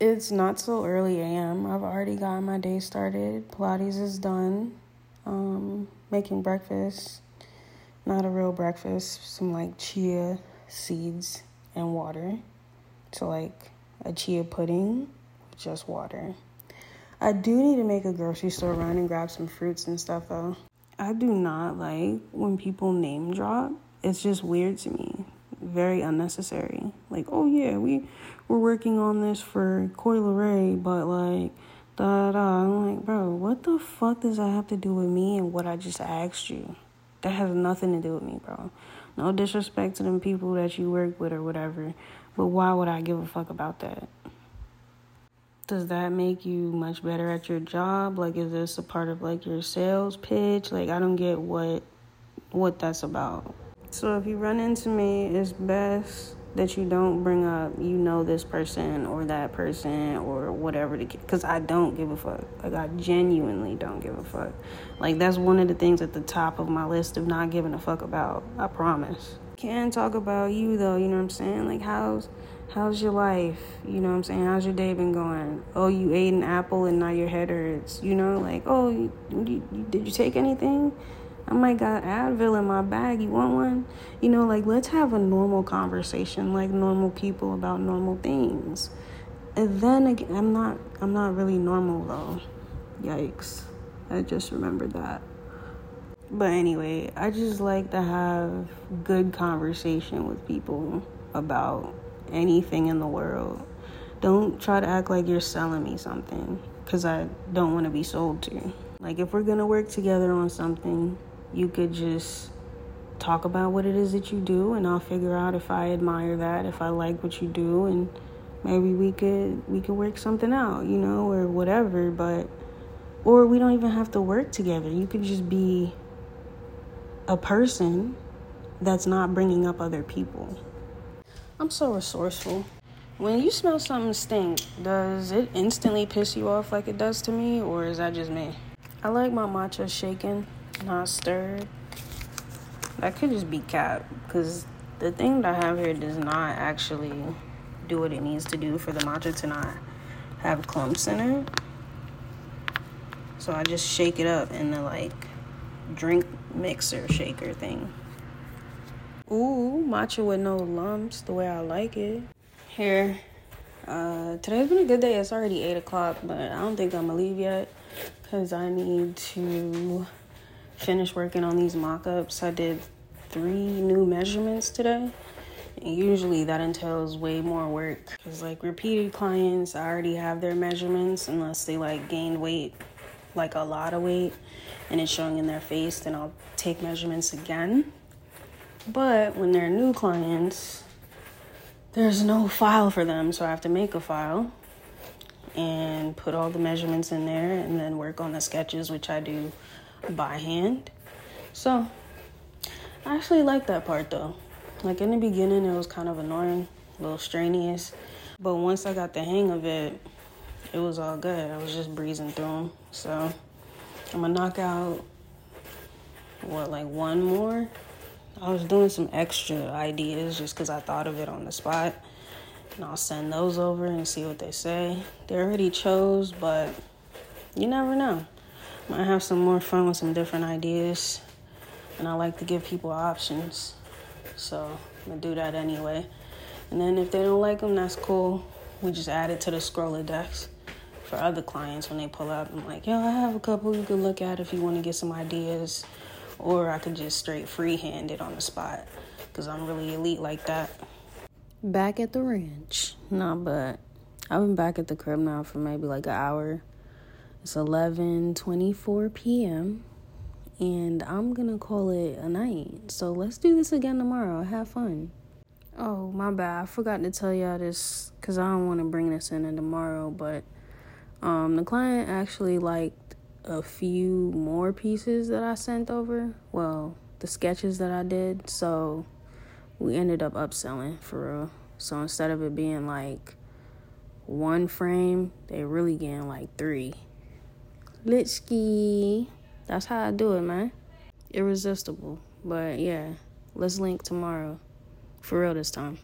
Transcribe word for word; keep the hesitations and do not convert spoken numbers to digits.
It's not so early a m. I've already gotten my day started. Pilates is done. Um, making breakfast. Not a real breakfast. Some, like, chia seeds and water. So, like, a chia pudding with just water. I do need to make a grocery store run and grab some fruits and stuff, though. I do not like when people name drop. It's just weird to me. Very unnecessary. Like, oh yeah, we we're working on this for Coi Leray, but like, da da. I'm like, bro, what the fuck does that have to do with me and what I just asked you? That has nothing to do with me, bro. No disrespect to them people that you work with or whatever, but why would I give a fuck about that? Does that make you much better at your job? Like, is this a part of like your sales pitch? Like, I don't get what what that's about. So if you run into me, it's best that you don't bring up, you know, this person or that person or whatever. Because I don't give a fuck. Like, I genuinely don't give a fuck. Like, that's one of the things at the top of my list of not giving a fuck about. I promise. Can't talk about you, though. You know what I'm saying? Like, how's how's your life? You know what I'm saying? How's your day been going? Oh, you ate an apple and now your head hurts. You know, like, oh, you, you, you, did you take anything? I might got Advil in my bag. You want one? You know, like, let's have a normal conversation, like normal people about normal things. And then again, I'm not, I'm not really normal though. Yikes! I just remembered that. But anyway, I just like to have good conversation with people about anything in the world. Don't try to act like you're selling me something, because I don't want to be sold to. Like, if we're gonna work together on something, you could just talk about what it is that you do, and I'll figure out if I admire that, if I like what you do, and maybe we could we could work something out, you know, or whatever. But or we don't even have to work together. You could just be a person that's not bringing up other people. I'm so resourceful. When you smell something stink, does it instantly piss you off like it does to me, or is that just me? I like my matcha shaken, not stirred. That could just be cap, because the thing that I have here does not actually do what it needs to do for the matcha to not have clumps in it. So I just shake it up in the, like, drink mixer shaker thing. Ooh, matcha with no lumps, the way I like it. Here, uh, today's been a good day. It's already eight o'clock, but I don't think I'm going to leave yet, because I need to finish working on these mock-ups. I did three new measurements today. And usually that entails way more work, because like repeated clients, I already have their measurements unless they like gained weight, like a lot of weight, and it's showing in their face, then I'll take measurements again. But when they're new clients, there's no file for them, so I have to make a file and put all the measurements in there and then work on the sketches, which I do by hand. So I actually like that part though. Like in the beginning, it was kind of annoying, a little strenuous, but once I got the hang of it, it was all good. I was just breezing through them. So I'm gonna knock out what, like one more. I was doing some extra ideas just because I thought of it on the spot. And I'll send those over and see what they say. They already chose, but you never know. Might have some more fun with some different ideas. And I like to give people options. So I'm going to do that anyway. And then if they don't like them, that's cool. We just add it to the Scrolodex for other clients when they pull up. I'm like, yo, I have a couple you can look at if you want to get some ideas. Or I could just straight freehand it on the spot, because I'm really elite like that. Back at the ranch. Nah, but I've been back at the crib now for maybe like an hour. It's eleven twenty-four p.m. and I'm going to call it a night. So let's do this again tomorrow. Have fun. Oh, my bad. I forgot to tell y'all this because I don't want to bring this in tomorrow. But um, the client actually liked a few more pieces that I sent over. Well, the sketches that I did. So we ended up upselling for real. So instead of it being like one frame, they really getting like three. Blitzki. That's how I do it, man. Irresistible. But yeah, let's link tomorrow. For real this time.